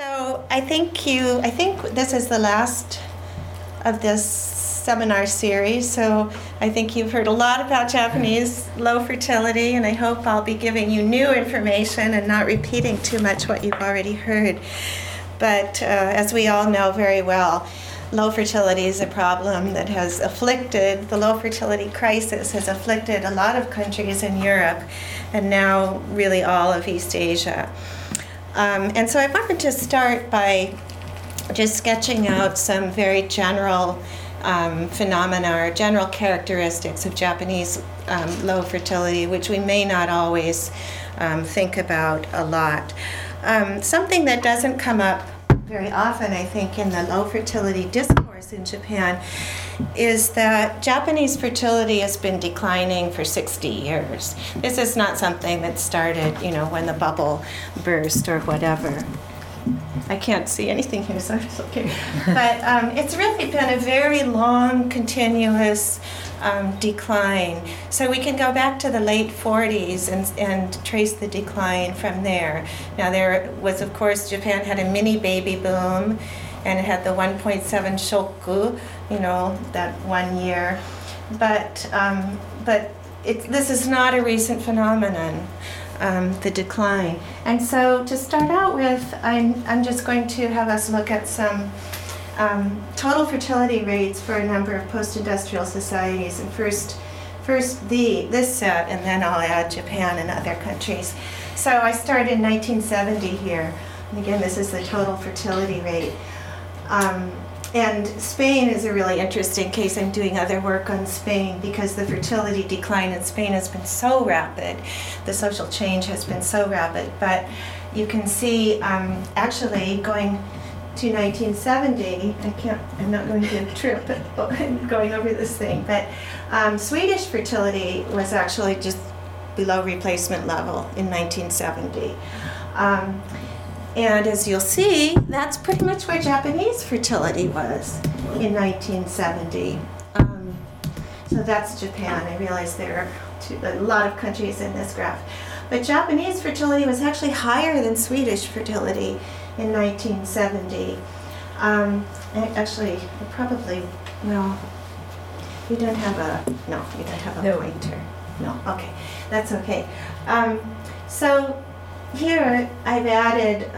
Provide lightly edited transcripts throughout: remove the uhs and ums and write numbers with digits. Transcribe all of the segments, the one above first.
So I think this is the last of this seminar series. So I think you've heard a lot about Japanese low fertility, and I hope I'll be giving you new information and not repeating too much what you've already heard. But as we all know very well, low fertility is a problem that has afflicted, the low fertility crisis has afflicted a lot of countries in Europe and now really all of East Asia. And so I wanted to start by just sketching out some very general phenomena or general characteristics of Japanese low fertility, which we may not always think about a lot. Something that doesn't come up very often, I think, in the low fertility discourse in Japan is that Japanese fertility has been declining for 60 years. This is not something that started, when the bubble burst or whatever. I can't see anything here, so it's okay. But it's really been a very long, continuous decline. So we can go back to the late 40s and trace the decline from there. Now there was, of course, Japan had a mini baby boom, and it had the 1.7 shoku, that 1 year. But this is not a recent phenomenon. The decline. And so to start out with, I'm just going to have us look at some total fertility rates for a number of post-industrial societies. And first this set, and then I'll add Japan and other countries. So I started in 1970 here. And again, this is the total fertility rate. And Spain is a really interesting case. I'm doing other work on Spain because the fertility decline in Spain has been so rapid. The social change has been so rapid. But you can see, actually, going to 1970, I'm not going to trip, but I'm going over this thing. But Swedish fertility was actually just below replacement level in 1970. And as you'll see, that's pretty much where Japanese fertility was in 1970. So that's Japan. I realize there are a lot of countries in this graph. But Japanese fertility was actually higher than Swedish fertility in 1970. You don't have a pointer. No, okay, that's okay. So here, I've added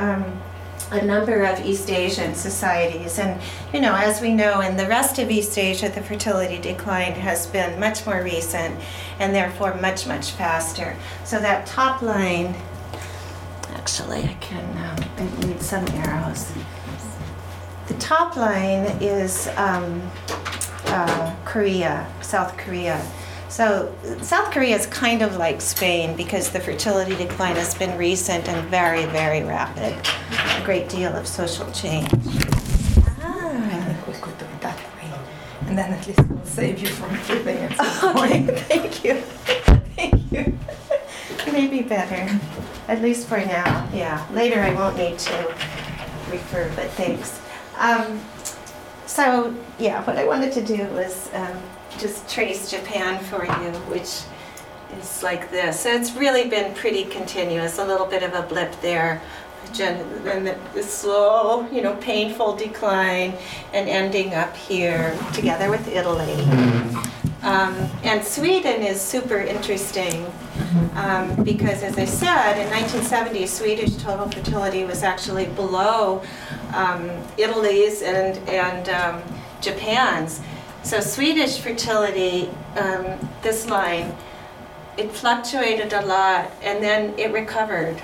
a number of East Asian societies. And, as we know, in the rest of East Asia, the fertility decline has been much more recent and therefore much, much faster. So that top line, actually, I need some arrows. The top line is South Korea. So South Korea is kind of like Spain because the fertility decline has been recent and very, very rapid. A great deal of social change. I think we could do it that way. And then at least we'll save you from flipping it. Okay, thank you. Thank you. Maybe better. At least for now, yeah. Later I won't need to refer, but thanks. So, yeah, what I wanted to do was just trace Japan for you, which is like this. So it's really been pretty continuous, a little bit of a blip there, and the slow, painful decline, and ending up here together with Italy. And Sweden is super interesting because, as I said, in 1970, Swedish total fertility was actually below Italy's and Japan's. So Swedish fertility, this line, it fluctuated a lot, and then it recovered.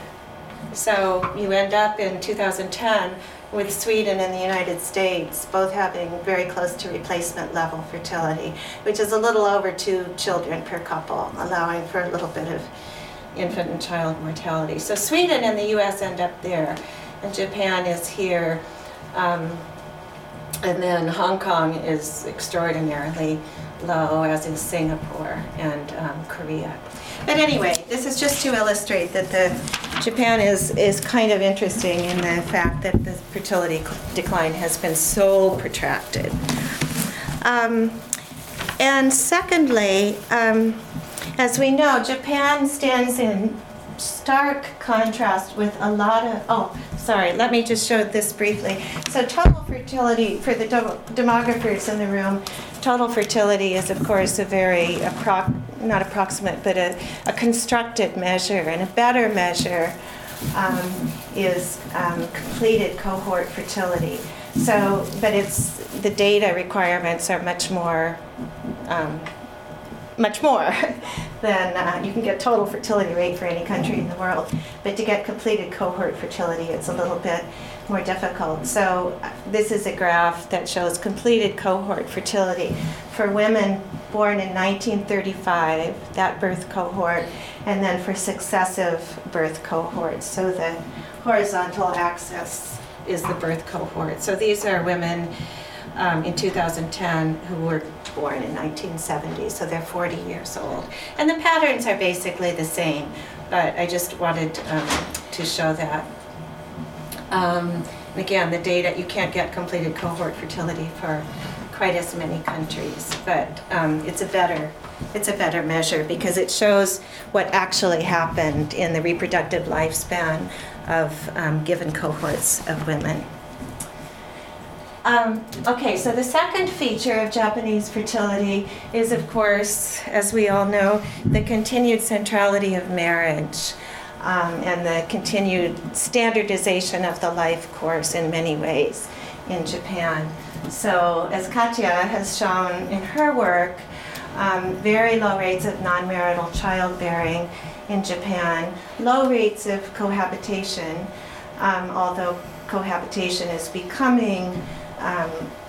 So you end up in 2010 with Sweden and the United States both having very close to replacement level fertility, which is a little over 2 children per couple, allowing for a little bit of infant and child mortality. So Sweden and the US end up there, and Japan is here. And then Hong Kong is extraordinarily low, as is Singapore and Korea. But anyway, this is just to illustrate that Japan is kind of interesting in the fact that the fertility decline has been so protracted. And secondly, as we know, Japan stands in stark contrast with a lot of sorry, let me just show this briefly. So total fertility, for the demographers in the room, total fertility is, of course, a very, not approximate, but a constructed measure, and a better measure is completed cohort fertility. So, but it's, the data requirements are much more than you can get total fertility rate for any country in the world. But to get completed cohort fertility, it's a little bit more difficult. So this is a graph that shows completed cohort fertility for women born in 1935, that birth cohort, and then for successive birth cohorts. So the horizontal axis is the birth cohort. So these are women in 2010 who were born in 1970, so they're 40 years old. And the patterns are basically the same, but I just wanted to show that. Again, the data, you can't get completed cohort fertility for quite as many countries, but it's a better measure because it shows what actually happened in the reproductive lifespan of given cohorts of women. Okay, so the second feature of Japanese fertility is, of course, as we all know, the continued centrality of marriage and the continued standardization of the life course in many ways in Japan. So as Katya has shown in her work, very low rates of non-marital childbearing in Japan, low rates of cohabitation, although cohabitation is becoming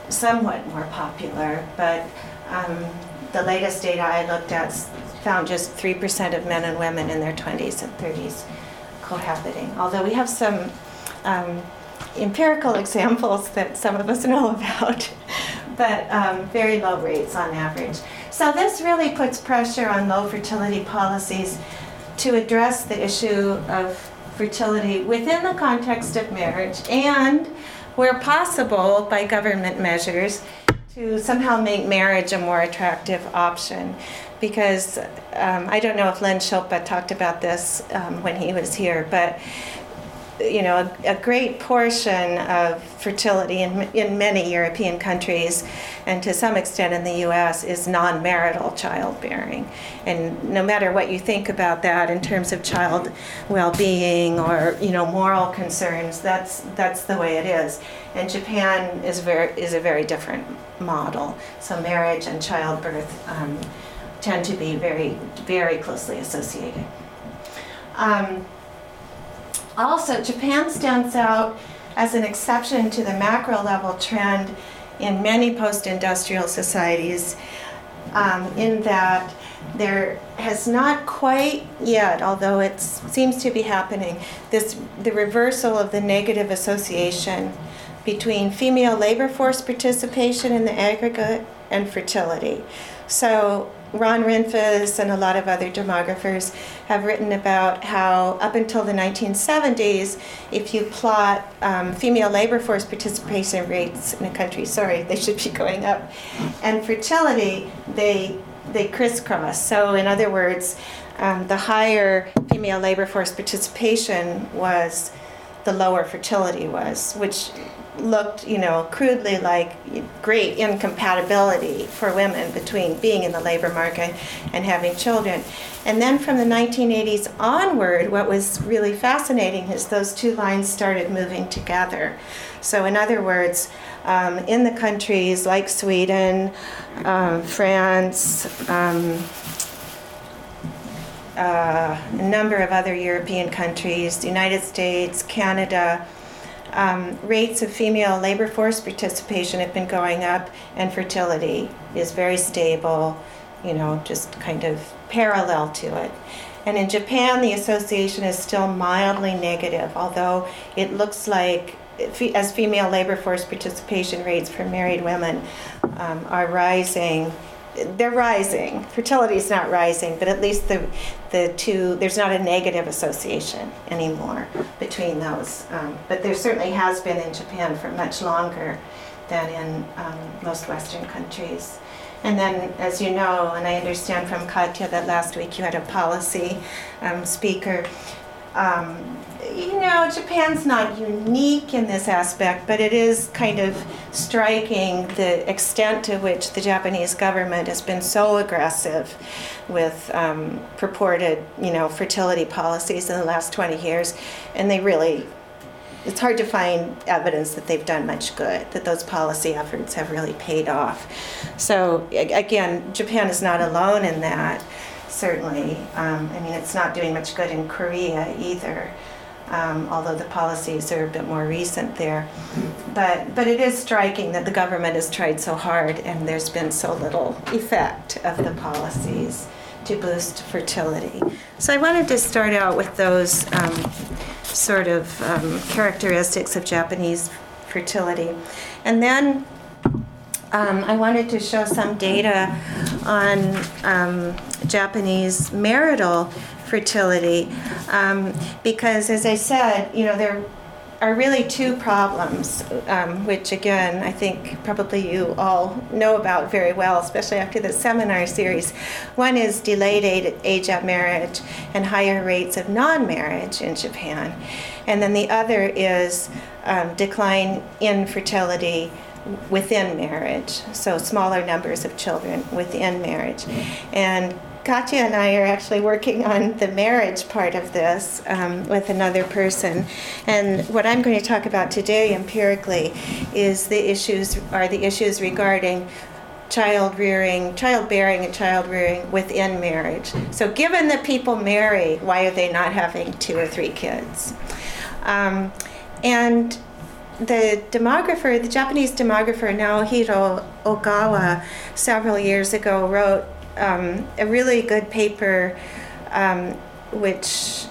somewhat more popular, but the latest data I looked at found just 3% of men and women in their 20s and 30s cohabiting. Although we have some empirical examples that some of us know about, but very low rates on average. So this really puts pressure on low fertility policies to address the issue of fertility within the context of marriage and, where possible, by government measures to somehow make marriage a more attractive option. Because I don't know if Len Schilpa talked about this when he was here, but you know, a great portion of fertility in many European countries, and to some extent in the US, is non-marital childbearing. And no matter what you think about that in terms of child well-being or, you know, moral concerns, that's the way it is. And Japan is a very different model. So marriage and childbirth tend to be very, very closely associated. Also, Japan stands out as an exception to the macro level trend in many post-industrial societies in that there has not quite yet, although it seems to be happening, the reversal of the negative association between female labor force participation in the aggregate and fertility. So Ron Rindfuss and a lot of other demographers have written about how up until the 1970s, if you plot female labor force participation rates in a country, sorry, they should be going up, and fertility, they crisscross. So in other words, the higher female labor force participation was, the lower fertility was, which looked, you know, crudely like great incompatibility for women between being in the labor market and having children. And then from the 1980s onward, what was really fascinating is those two lines started moving together. So in other words, in the countries like Sweden, France, a number of other European countries, the United States, Canada, rates of female labor force participation have been going up, and fertility is very stable, you know, just kind of parallel to it. And in Japan, the association is still mildly negative, although it looks like as female labor force participation rates for married women are rising. They're rising. Fertility is not rising, but at least the two, there's not a negative association anymore between those. But there certainly has been in Japan for much longer than in most Western countries. And then, as you know, and I understand from Katya that last week you had a policy speaker, You know, Japan's not unique in this aspect, but it is kind of striking the extent to which the Japanese government has been so aggressive with purported, you know, fertility policies in the last 20 years, and they really, it's hard to find evidence that they've done much good, that those policy efforts have really paid off. So again, Japan is not alone in that, certainly. I mean, it's not doing much good in Korea either. Although the policies are a bit more recent there. But it is striking that the government has tried so hard and there's been so little effect of the policies to boost fertility. So I wanted to start out with those sort of characteristics of Japanese fertility. And then I wanted to show some data on Japanese marital fertility, because as I said, you know, there are really two problems, which again, I think probably you all know about very well, especially after the seminar series. One is delayed age at marriage and higher rates of non-marriage in Japan. And then the other is decline in fertility within marriage, so smaller numbers of children within marriage. And Katya and I are actually working on the marriage part of this with another person. And what I'm going to talk about today empirically is the issues regarding childbearing and child rearing within marriage. So given that people marry, why are they not having 2 or 3 kids? And the Japanese demographer Naohiro Ogawa several years ago wrote a really good paper which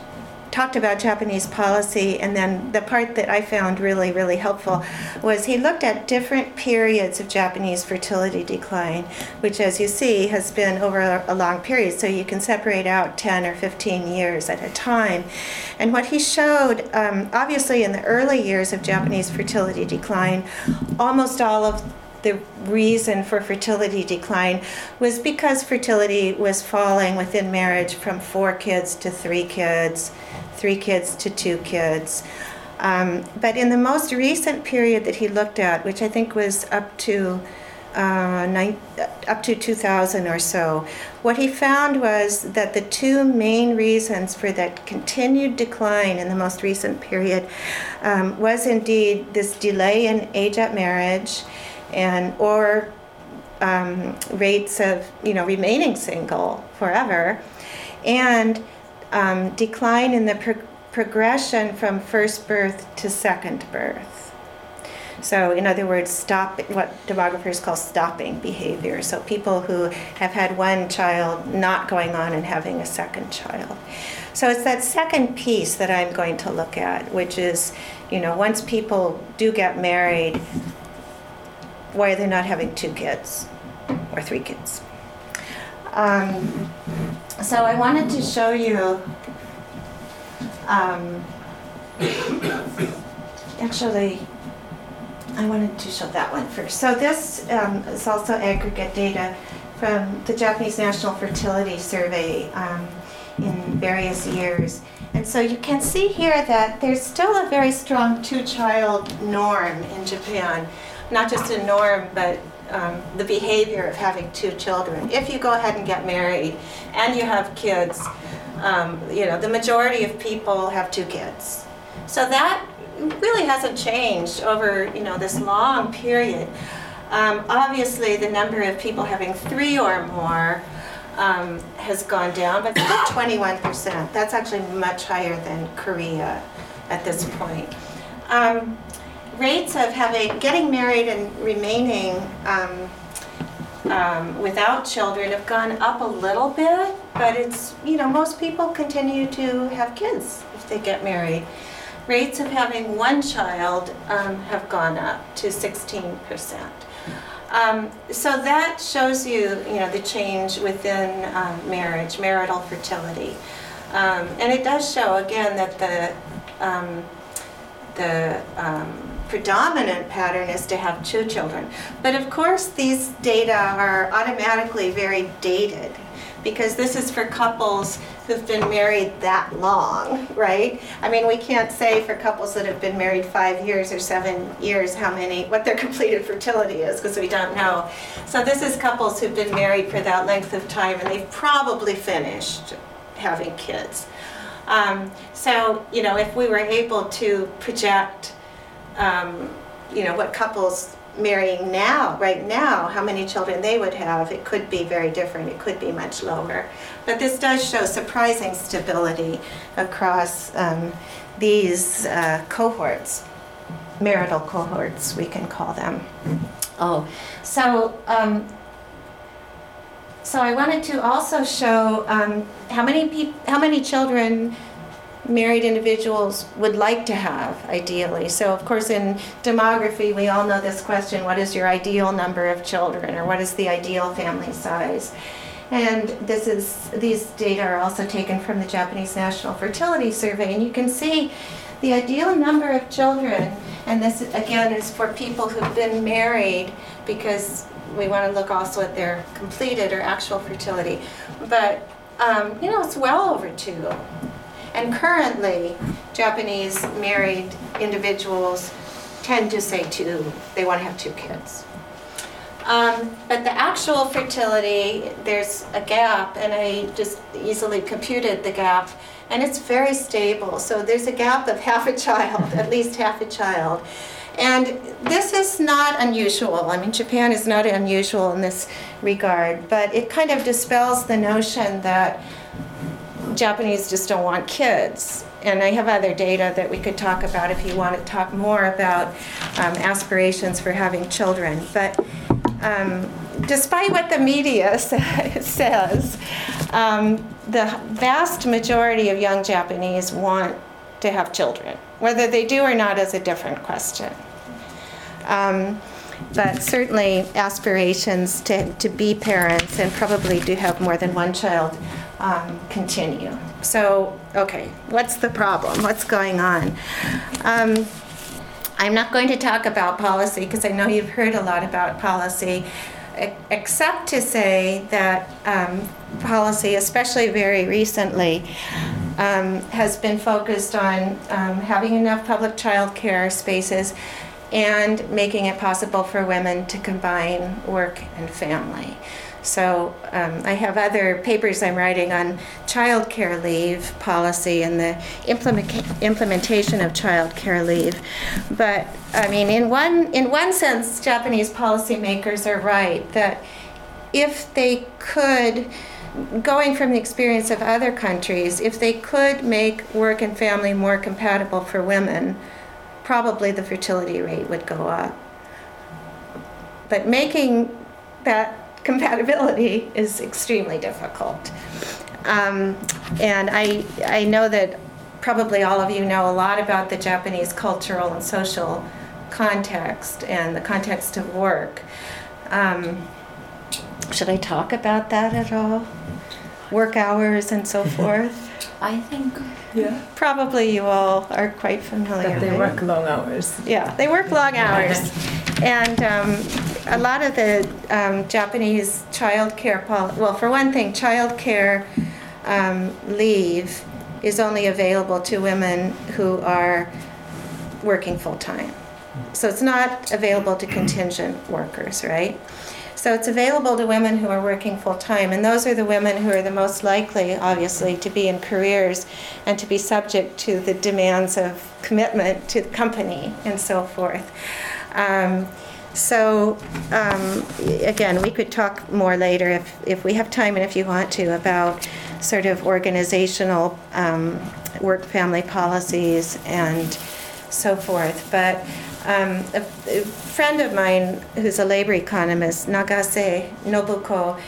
talked about Japanese policy, and then the part that I found really, really helpful was he looked at different periods of Japanese fertility decline, which as you see has been over a long period, so you can separate out 10 or 15 years at a time. And what he showed, obviously in the early years of Japanese fertility decline, almost all of the reason for fertility decline was because fertility was falling within marriage from 4 kids to 3 kids, 3 kids to 2 kids. But in the most recent period that he looked at, which I think was up to 2000 or so, what he found was that the two main reasons for that continued decline in the most recent period was indeed this delay in age at marriage, and rates of, you know, remaining single forever, and decline in the progression from first birth to second birth. So in other words, what demographers call stopping behavior. So people who have had one child not going on and having a second child. So it's that second piece that I'm going to look at, which is, you know, once people do get married, why are they not having 2 kids or 3 kids? So I wanted to show you, I wanted to show that one first. So this is also aggregate data from the Japanese National Fertility Survey in various years. And so you can see here that there's still a very strong 2-child norm in Japan. Not just a norm, but the behavior of having 2 children. If you go ahead and get married and you have kids, you know, the majority of people have 2 kids. So that really hasn't changed over, you know, this long period. Obviously, the number of people having 3 or more has gone down, but still 21%. That's actually much higher than Korea at this point. Rates of getting married and remaining without children have gone up a little bit, but it's, you know, most people continue to have kids if they get married. Rates of having 1 child have gone up to 16%. So that shows you, you know, the change within marriage, marital fertility, and it does show again that the predominant pattern is to have 2 children. But of course, these data are automatically very dated because this is for couples who've been married that long, right? I mean, we can't say for couples that have been married 5 years or 7 years what their completed fertility is, because we don't know. So this is couples who've been married for that length of time, and they've probably finished having kids. So, you know, if we were able to project, you know, what couples marrying now, right now, how many children they would have, it could be very different. It could be much lower. But this does show surprising stability across these cohorts, marital cohorts, we can call them. Oh, so so I wanted to also show how many children married individuals would like to have, ideally. So of course in demography we all know this question, what is your ideal number of children, or what is the ideal family size? And this is, these data are also taken from the Japanese National Fertility Survey, and you can see the ideal number of children, and this again is for people who've been married, because we want to look also at their completed or actual fertility, but you know, it's well over 2. And currently, Japanese married individuals tend to say 2. They want to have 2 kids. But the actual fertility, there's a gap, and I just easily computed the gap, and it's very stable. So there's a gap of half a child, at least half a child. And this is not unusual. I mean, Japan is not unusual in this regard, but it kind of dispels the notion that Japanese just don't want kids. And I have other data that we could talk about if you want to talk more about aspirations for having children. But despite what the media says, the vast majority of young Japanese want to have children. Whether they do or not is a different question. But certainly aspirations to be parents and probably to have more than one child continue. So, okay, what's the problem? What's going on? I'm not going to talk about policy, because I know you've heard a lot about policy, except to say that policy, especially very recently, has been focused on having enough public child care spaces and making it possible for women to combine work and family. So I have other papers I'm writing on child care leave policy and the implementation of child care leave. But I mean, in one sense, Japanese policymakers are right that if they could, going from the experience of other countries, if they could make work and family more compatible for women, probably the fertility rate would go up. But making that compatibility is extremely difficult. And I know that probably all of you know a lot about the Japanese cultural and social context and the context of work. Should I talk about that at all? Work hours and so forth? I think, yeah. Probably you all are quite familiar. That they work long hours. Yeah, they work long hours. And a lot of the Japanese childcare well, for one thing, childcare leave is only available to women who are working full-time. So it's not available to contingent workers, right? So it's available to women who are working full-time, and those are the women who are the most likely, obviously, to be in careers and to be subject to the demands of commitment to the company and so forth. Again, we could talk more later if we have time and if you want to about sort of organizational work-family policies and so forth. But a friend of mine who's a labor economist, Nagase Nobuko,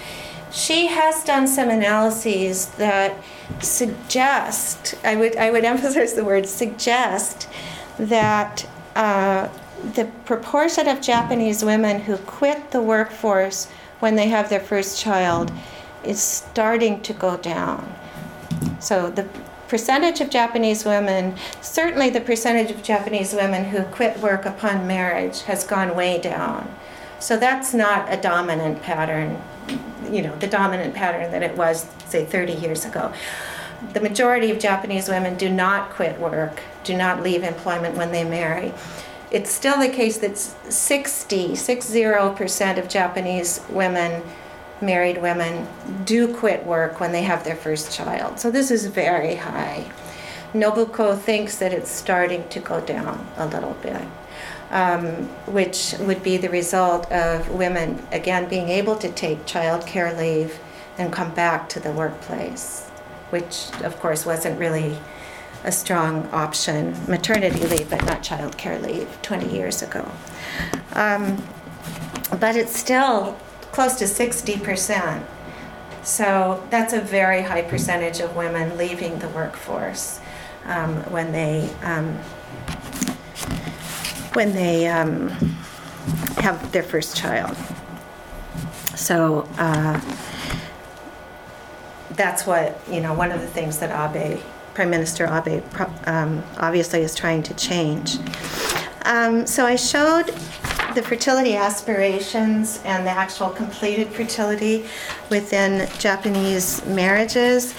she has done some analyses that suggest, I would emphasize the word suggest, that the proportion of Japanese women who quit the workforce when they have their first child is starting to go down. So the percentage of Japanese women, certainly the percentage of Japanese women who quit work upon marriage has gone way down. So that's not a dominant pattern you know, the dominant pattern that it was, say, 30 years ago. The majority of Japanese women do not quit work, do not leave employment when they marry. It's still the case that 60% of Japanese women, married women, do quit work when they have their first child. So this is very high. Nobuko thinks that it's starting to go down a little bit, which would be the result of women, again, being able to take childcare leave and come back to the workplace, which, of course, wasn't really a strong option, maternity leave, but not childcare leave 20 years ago. But it's still close to 60%. So that's a very high percentage of women leaving the workforce when they have their first child. So that's what, you know, one of the things that Abe, Prime Minister Abe, obviously is trying to change. So I showed the fertility aspirations and the actual completed fertility within Japanese marriages.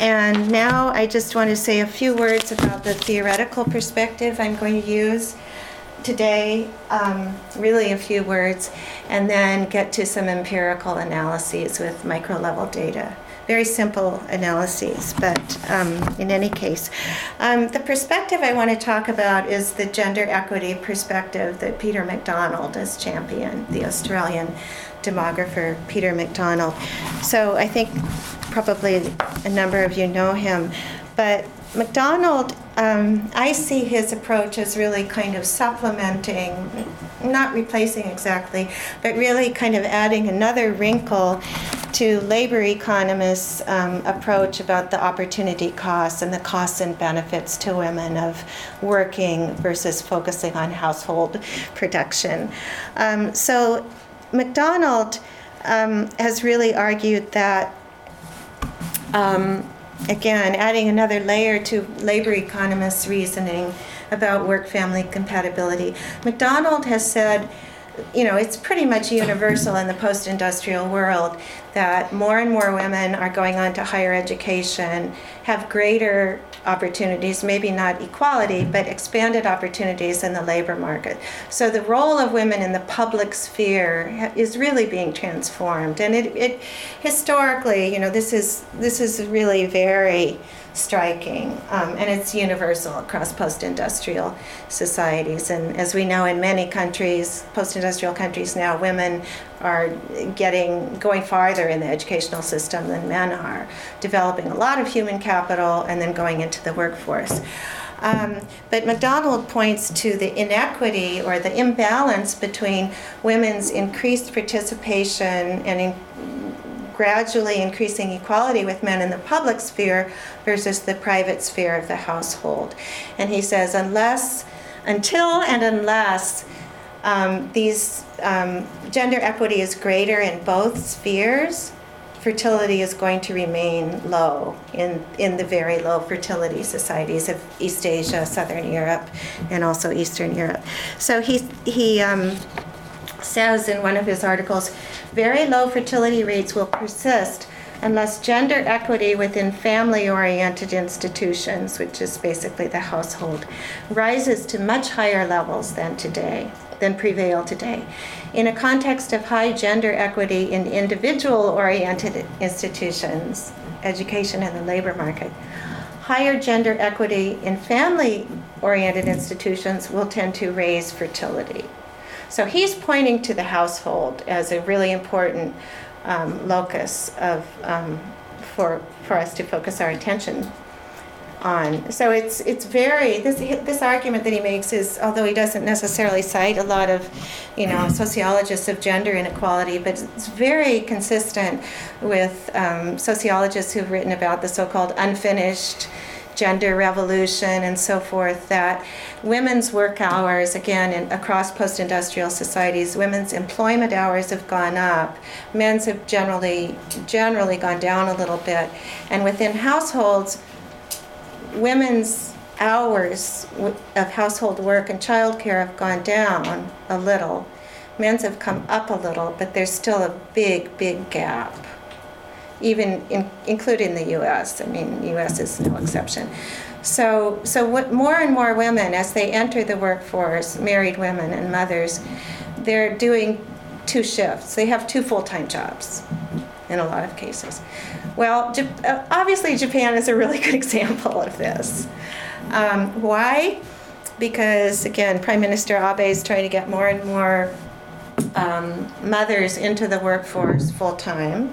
And now I just want to say a few words about the theoretical perspective I'm going to use today, really a few words, and then get to some empirical analyses with micro-level data. Very simple analyses, but in any case. The perspective I want to talk about is the gender equity perspective that Peter McDonald has championed, the Australian demographer Peter McDonald. So I think probably a number of you know him, but McDonald, I see his approach as really kind of supplementing, not replacing exactly, but really kind of adding another wrinkle to labor economists' approach about the opportunity costs and the costs and benefits to women of working versus focusing on household production. So McDonald has really argued that, again, adding another layer to labor economists' reasoning about work-family compatibility. McDonald has said, you know, it's pretty much universal in the post-industrial world that more and more women are going on to higher education, have greater opportunities, maybe not equality, but expanded opportunities in the labor market. So the role of women in the public sphere is really being transformed. And it historically, you know, this is really very striking, and it's universal across post-industrial societies. And as we know, in many countries, post-industrial countries now, women are going farther in the educational system than men are, developing a lot of human capital and then going into the workforce. But McDonald points to the inequity or the imbalance between women's increased participation and gradually increasing equality with men in the public sphere versus the private sphere of the household. And he says, unless these gender equity is greater in both spheres, fertility is going to remain low in the very low fertility societies of East Asia, Southern Europe, and also Eastern Europe. So he says in one of his articles, very low fertility rates will persist unless gender equity within family-oriented institutions, which is basically the household, rises to much higher levels than prevail today. In a context of high gender equity in individual-oriented institutions, education and the labor market, higher gender equity in family-oriented institutions will tend to raise fertility. So he's pointing to the household as a really important locus of for us to focus our attention on. So it's very, this argument that he makes is, although he doesn't necessarily cite a lot of, you know, sociologists of gender inequality, but it's very consistent with sociologists who've written about the so-called unfinished gender revolution and so forth, that women's work hours, again, across post-industrial societies, women's employment hours have gone up, men's have generally gone down a little bit, and within households, women's hours of household work and childcare have gone down a little, Men's have come up a little, but there's still a big, big gap, even including the U.S. I mean, U.S. is no exception. So what, more and more women, as they enter the workforce, married women and mothers, they're doing two shifts. They have two full-time jobs in a lot of cases. Well, obviously Japan is a really good example of this. Why? Because, again, Prime Minister Abe is trying to get more and more mothers into the workforce full-time.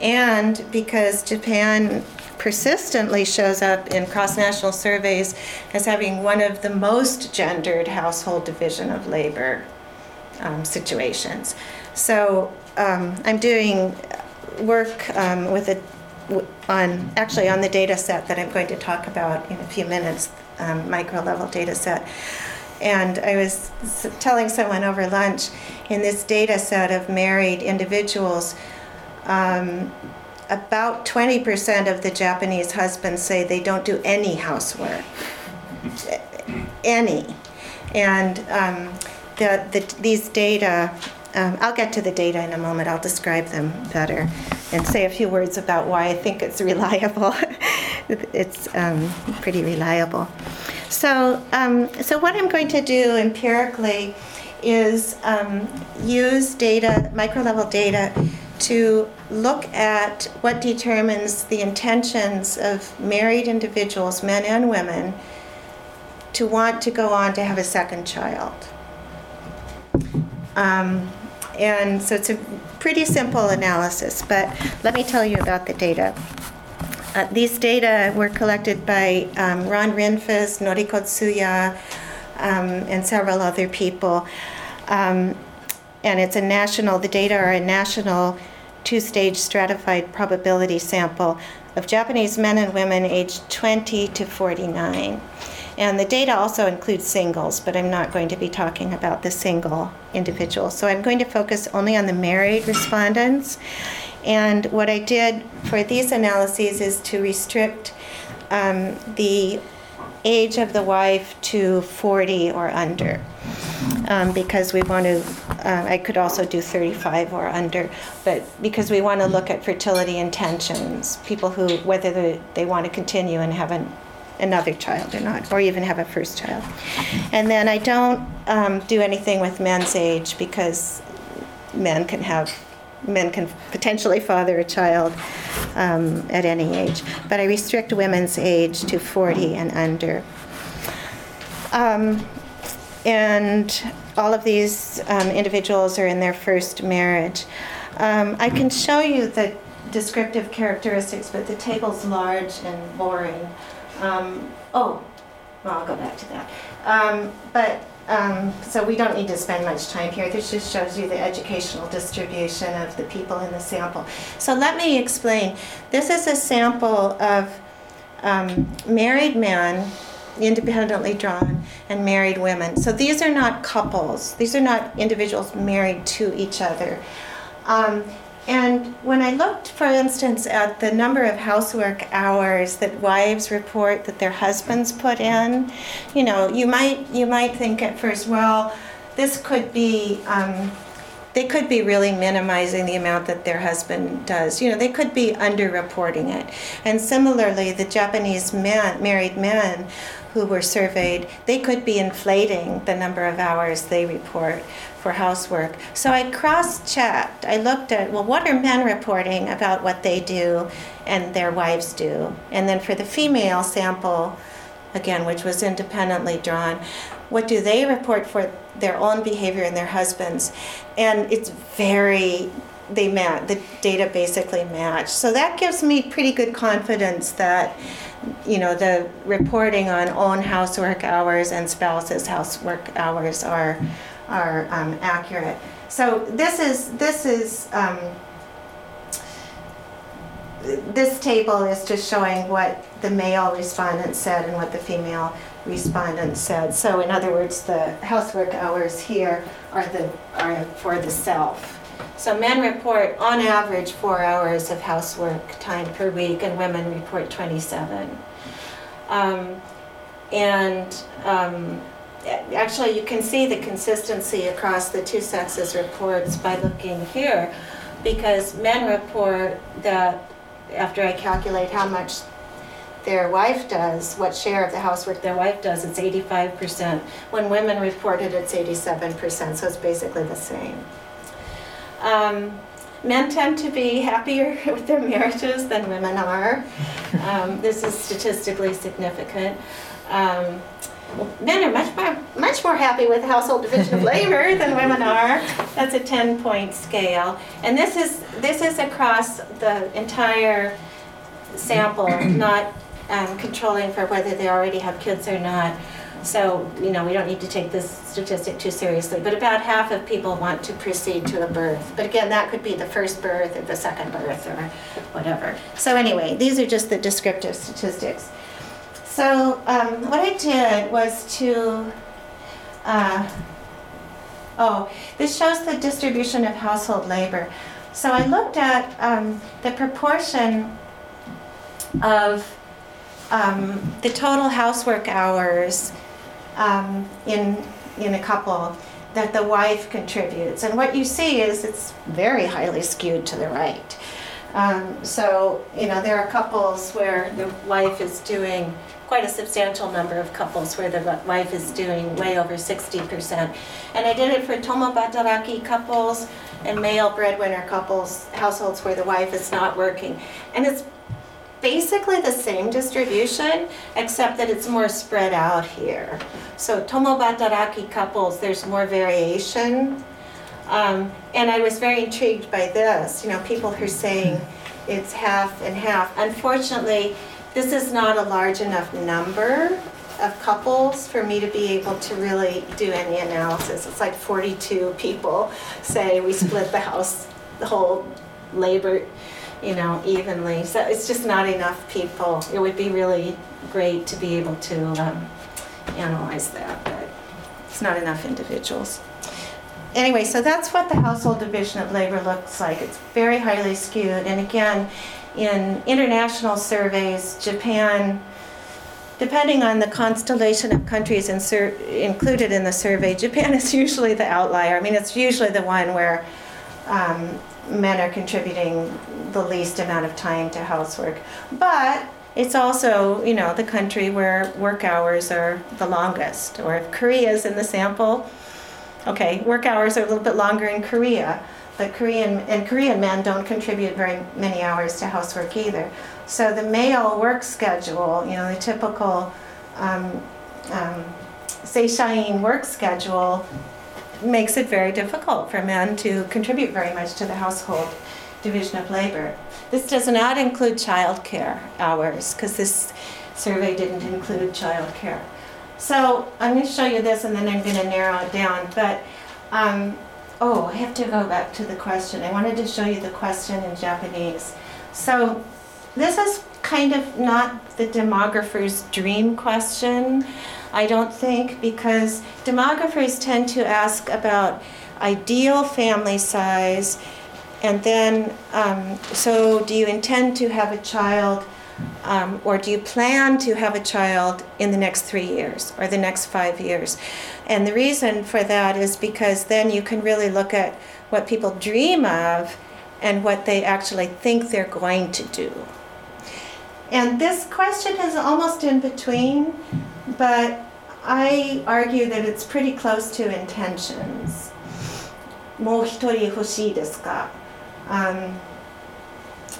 And because Japan persistently shows up in cross-national surveys as having one of the most gendered household division of labor situations. So I'm doing work on the data set that I'm going to talk about in a few minutes, micro-level data set. And I was telling someone over lunch, in this data set of married individuals, about 20% of the Japanese husbands say they don't do any housework, any. And these data, I'll get to the data in a moment. I'll describe them better and say a few words about why I think it's reliable. It's pretty reliable. So what I'm going to do empirically is use data, micro-level data, to look at what determines the intentions of married individuals, men and women, to want to go on to have a second child. And so it's a pretty simple analysis, but let me tell you about the data. These data were collected by Ron Rindfuss, Noriko Tsuya, and several other people. And it's the data are a national two-stage stratified probability sample of Japanese men and women aged 20 to 49. And the data also includes singles, but I'm not going to be talking about the single individual. So I'm going to focus only on the married respondents. And what I did for these analyses is to restrict the age of the wife to 40 or under, because we want to, I could also do 35 or under, but because we want to look at fertility intentions, people who, whether they want to continue and have another child or not, or even have a first child. And then I don't do anything with men's age, because men can potentially father a child at any age, but I restrict women's age to 40 and under. And all of these individuals are in their first marriage. I can show you the descriptive characteristics, but the table's large and boring. I'll go back to that. So we don't need to spend much time here. This just shows you the educational distribution of the people in the sample. So let me explain. This is a sample of married men, independently drawn, and married women. So these are not couples. These are not individuals married to each other. And when I looked, for instance, at the number of housework hours that wives report that their husbands put in, you know, you might think at first, well, this could be, they could be really minimizing the amount that their husband does. You know, they could be underreporting it. And similarly, the Japanese men, married men who were surveyed, they could be inflating the number of hours they report for housework. So I cross-checked. I looked at, well, what are men reporting about what they do and their wives do? And then for the female sample, again, which was independently drawn, what do they report for their own behavior and their husbands? And it's the data basically matched. So that gives me pretty good confidence that, you know, the reporting on own housework hours and spouses' housework hours are accurate. So this table is just showing what the male respondent said and what the female respondent said. So in other words, the housework hours here are for the self. So men report on average 4 hours of housework time per week, and women report 27. actually you can see the consistency across the two sexes reports by looking here, because men report that after I calculate how much their wife does, what share of the housework their wife does, it's 85%. When women report it, it's 87%, so it's basically the same. Men tend to be happier with their marriages than women are. This is statistically significant. Men are much more happy with household division of labor than women are. That's a 10-point scale. And this is across the entire sample, not controlling for whether they already have kids or not. So, we don't need to take this statistic too seriously, but about half of people want to proceed to a birth. But again, that could be the first birth or the second birth or whatever. So anyway, these are just the descriptive statistics. So what I did was to, this shows the distribution of household labor. So I looked at the proportion of the total housework hours in a couple that the wife contributes. And what you see is it's very highly skewed to the right. So, there are couples where the wife is doing, quite a substantial number of couples where the wife is doing way over 60%. And I did it for tomobataraki couples and male breadwinner couples, households where the wife is not working. And it's basically the same distribution, except that it's more spread out here. So tomobataraki couples, there's more variation. And I was very intrigued by this. People who are saying it's half and half. Unfortunately, this is not a large enough number of couples for me to be able to really do any analysis. It's like 42 people say we split the whole labor, evenly. So it's just not enough people. It would be really great to be able to analyze that, but it's not enough individuals. Anyway, so that's what the household division of labor looks like. It's very highly skewed. And again, in international surveys, Japan, depending on the constellation of countries included in the survey, Japan is usually the outlier. It's usually the one where men are contributing the least amount of time to housework. But it's also, the country where work hours are the longest. Or if Korea's in the sample, okay, work hours are a little bit longer in Korea, but Korean men don't contribute very many hours to housework either. So the male work schedule, the typical seishain work schedule, makes it very difficult for men to contribute very much to the household division of labor. This does not include childcare hours, because this survey didn't include childcare. So I'm going to show you this, and then I'm going to narrow it down. But I have to go back to the question. I wanted to show you the question in Japanese. So this is kind of not the demographer's dream question, I don't think, because demographers tend to ask about ideal family size, and then, so do you intend to have a child, or do you plan to have a child in the next 3 years or the next 5 years? And the reason for that is because then you can really look at what people dream of and what they actually think they're going to do. And this question is almost in between, but I argue that it's pretty close to intentions. もう一人欲しいですか?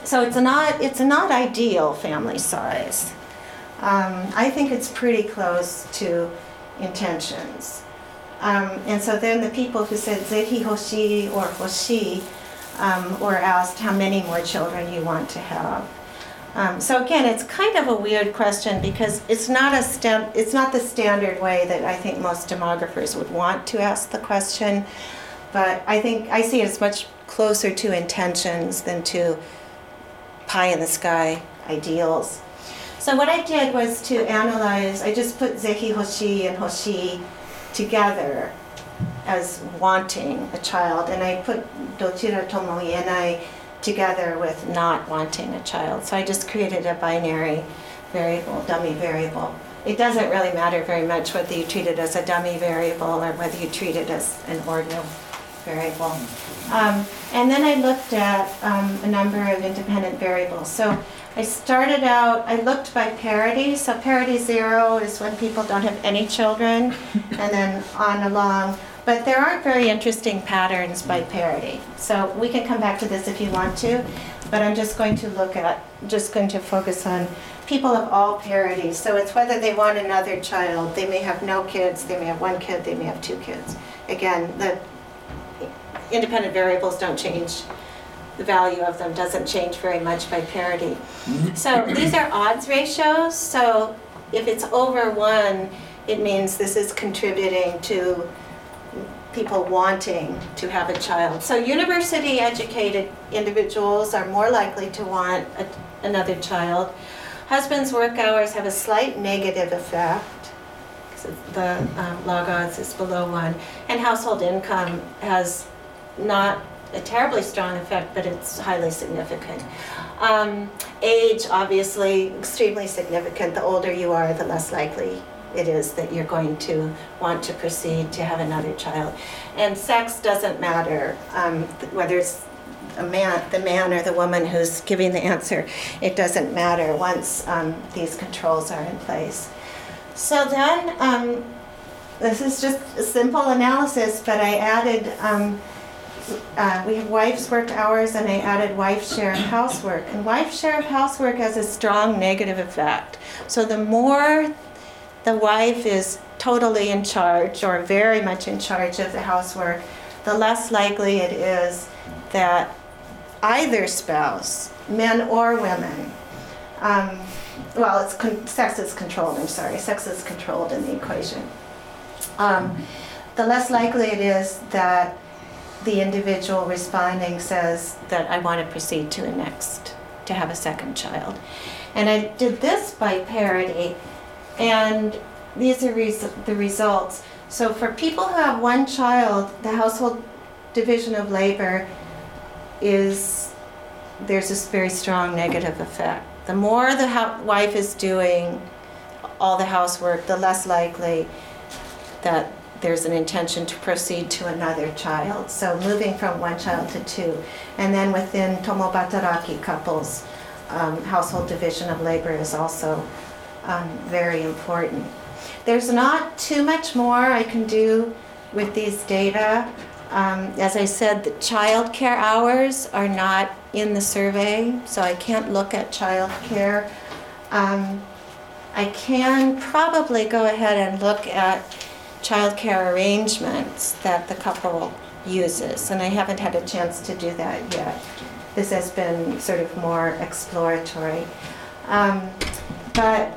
So it's not ideal family size. I think it's pretty close to intentions. And so then the people who said zehi hoshi or hoshi were asked how many more children you want to have. So again, it's kind of a weird question because it's not the standard way that I think most demographers would want to ask the question. But I see it as much closer to intentions than to pie-in-the-sky ideals. So what I did was to analyze, I just put Zehi Hoshi and Hoshi together as wanting a child, and I put Dochira Tomoienai together with not wanting a child. So I just created a binary variable, dummy variable it doesn't really matter very much whether you treat it as a dummy variable or whether you treat it as an ordinal variable. And then I looked at a number of independent variables. So I started out, I looked by parity. So parity zero is when people don't have any children, and then on along. But there aren't very interesting patterns by parity. So we can come back to this if you want to, but I'm just going to look at, just going to focus on people of all parity. So it's whether they want another child. They may have no kids, they may have one kid, they may have two kids. Again, the independent variables don't change. The value of them doesn't change very much by parity. So these are odds ratios. So if it's over one, it means this is contributing to people wanting to have a child. So university educated individuals are more likely to want another child. Husbands' work hours have a slight negative effect, because the log odds is below one, and household income has not a terribly strong effect, but it's highly significant. Age, obviously, extremely significant. The older you are, the less likely it is that you're going to want to proceed to have another child. And sex doesn't matter, whether it's a man, the man or the woman who's giving the answer. It doesn't matter once these controls are in place. So then, this is just a simple analysis, but I added, we have wife's work hours, and I added wife's share of housework. And wife's share of housework has a strong negative effect. So the more the wife is totally in charge or very much in charge of the housework, the less likely it is that either spouse, men or women, well, it's sex is controlled, I'm sorry, sex is controlled in the equation. The less likely it is that the individual responding says that I want to proceed to the next, to have a second child. And I did this by parity. And these are the results. So for people who have one child, the household division of labor is, there's this very strong negative effect. The more the wife is doing all the housework, the less likely that there's an intention to proceed to another child. So moving from one child to two. And then within tomobataraki couples, household division of labor is also very important. There's not too much more I can do with these data. As I said, the child care hours are not in the survey, so I can't look at child care. I can probably go ahead and look at child care arrangements that the couple uses, and I haven't had a chance to do that yet. This has been sort of more exploratory. But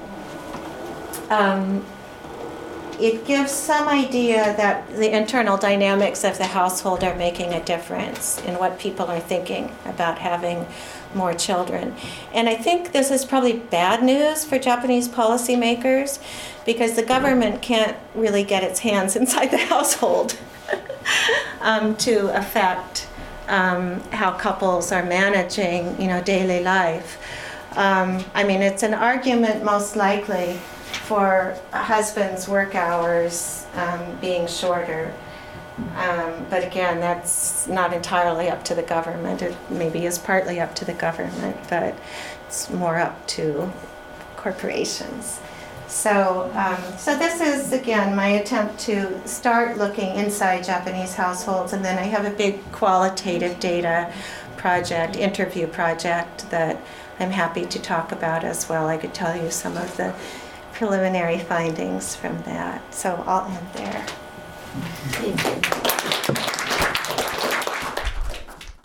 it gives some idea that the internal dynamics of the household are making a difference in what people are thinking about having more children. And I think this is probably bad news for Japanese policymakers, because the government can't really get its hands inside the household to affect how couples are managing, daily life. I mean, it's an argument most likely for husbands' work hours being shorter. But again, that's not entirely up to the government. It maybe is partly up to the government, but it's more up to corporations. So this is, again, my attempt to start looking inside Japanese households, and then I have a big qualitative data project, interview project, that I'm happy to talk about as well. I could tell you some of the preliminary findings from that. So I'll end there. Thank you.